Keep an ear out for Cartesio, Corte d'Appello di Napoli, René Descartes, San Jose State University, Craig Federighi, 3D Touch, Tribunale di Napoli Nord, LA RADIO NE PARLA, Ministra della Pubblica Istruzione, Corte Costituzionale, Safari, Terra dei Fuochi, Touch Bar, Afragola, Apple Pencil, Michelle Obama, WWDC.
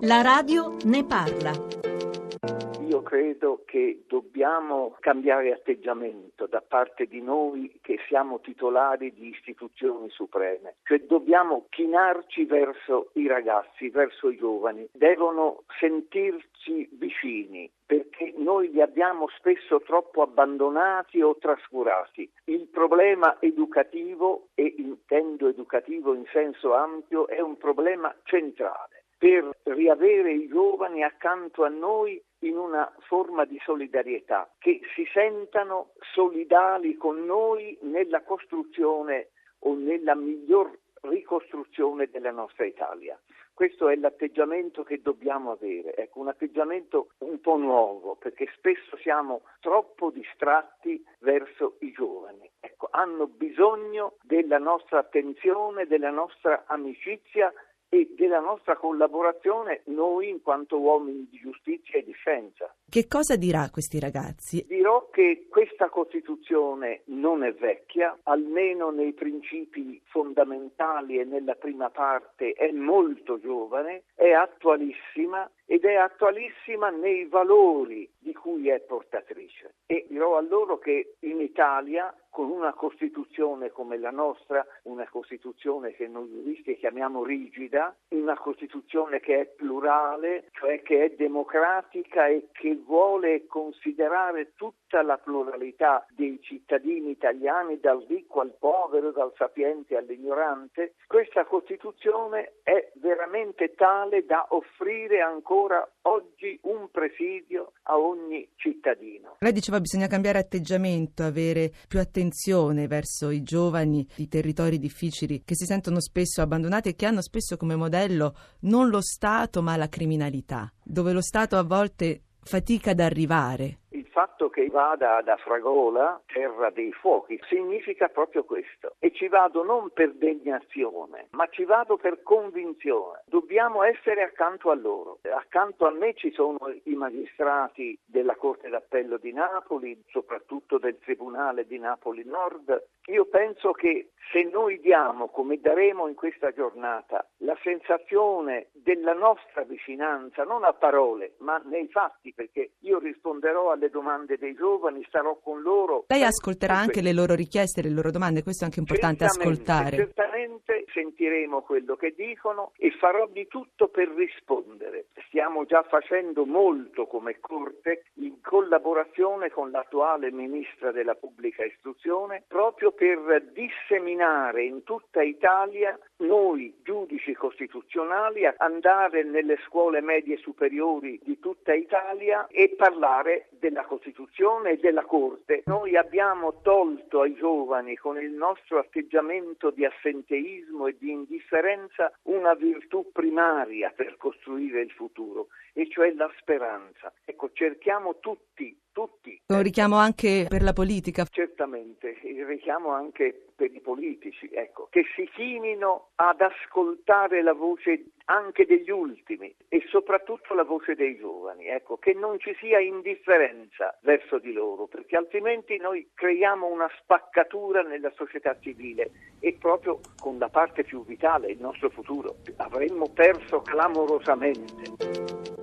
La radio ne parla. Io credo che dobbiamo cambiare atteggiamento da parte di noi che siamo titolari di istituzioni supreme, cioè dobbiamo chinarci verso i ragazzi, verso i giovani, devono sentirci vicini, perché noi li abbiamo spesso troppo abbandonati o trascurati. Il problema educativo, e intendo educativo in senso ampio, è un problema centrale per riavere i giovani accanto a noi in una forma di solidarietà, che si sentano solidali con noi nella costruzione o nella miglior ricostruzione della nostra Italia. Questo è l'atteggiamento che dobbiamo avere, ecco, un atteggiamento un po' nuovo, perché spesso siamo troppo distratti verso i giovani. Ecco, hanno bisogno della nostra attenzione, della nostra amicizia e della nostra collaborazione, noi in quanto uomini di giustizia e di scienza. Che cosa dirà a questi ragazzi? Dirò che questa Costituzione non è vecchia, almeno nei principi fondamentali e nella prima parte è molto giovane, è attualissima ed è attualissima nei valori di cui è portatrice. E dirò a loro che in Italia, con una Costituzione come la nostra, una Costituzione che noi giuristi chiamiamo rigida, una Costituzione che è plurale, cioè che è democratica e che vuole considerare tutta la pluralità dei cittadini italiani, dal ricco al povero, dal sapiente all'ignorante, questa Costituzione è veramente tale da offrire ancora oggi un presidio a ogni cittadino. Lei diceva bisogna cambiare atteggiamento, avere più attenzione verso i giovani di territori difficili che si sentono spesso abbandonati e che hanno spesso come modello non lo Stato ma la criminalità, dove lo Stato a volte fatica ad arrivare. Il fatto che vada ad Afragola, Terra dei Fuochi, significa proprio questo. E ci vado non per degnazione, ma ci vado per convinzione. Dobbiamo essere accanto a loro. Accanto a me ci sono i magistrati della Corte d'Appello di Napoli, soprattutto del Tribunale di Napoli Nord. Io penso che se noi diamo, come daremo in questa giornata, la sensazione della nostra vicinanza, non a parole, ma nei fatti, perché io risponderò alle domande dei giovani, starò con loro. Lei ascolterà anche le loro richieste, le loro domande, questo è anche importante, ascoltare. Certamente sentiremo quello che dicono e farò di tutto per rispondere. Stiamo già facendo molto come Corte in collaborazione con l'attuale Ministra della Pubblica Istruzione, proprio per disseminare in tutta Italia noi giudici costituzionali, andare nelle scuole medie superiori di tutta Italia e parlare della Costituzione e della Corte. Noi abbiamo tolto ai giovani, con il nostro atteggiamento di assenteismo e di indifferenza, una virtù primaria per costruire il futuro, e cioè la speranza. Ecco, cerchiamo tutti. Un richiamo anche per la politica. Certamente, il richiamo anche per i politici, ecco, che si chinino ad ascoltare la voce anche degli ultimi e soprattutto la voce dei giovani, ecco, che non ci sia indifferenza verso di loro, perché altrimenti noi creiamo una spaccatura nella società civile e proprio con la parte più vitale, il nostro futuro, avremmo perso clamorosamente.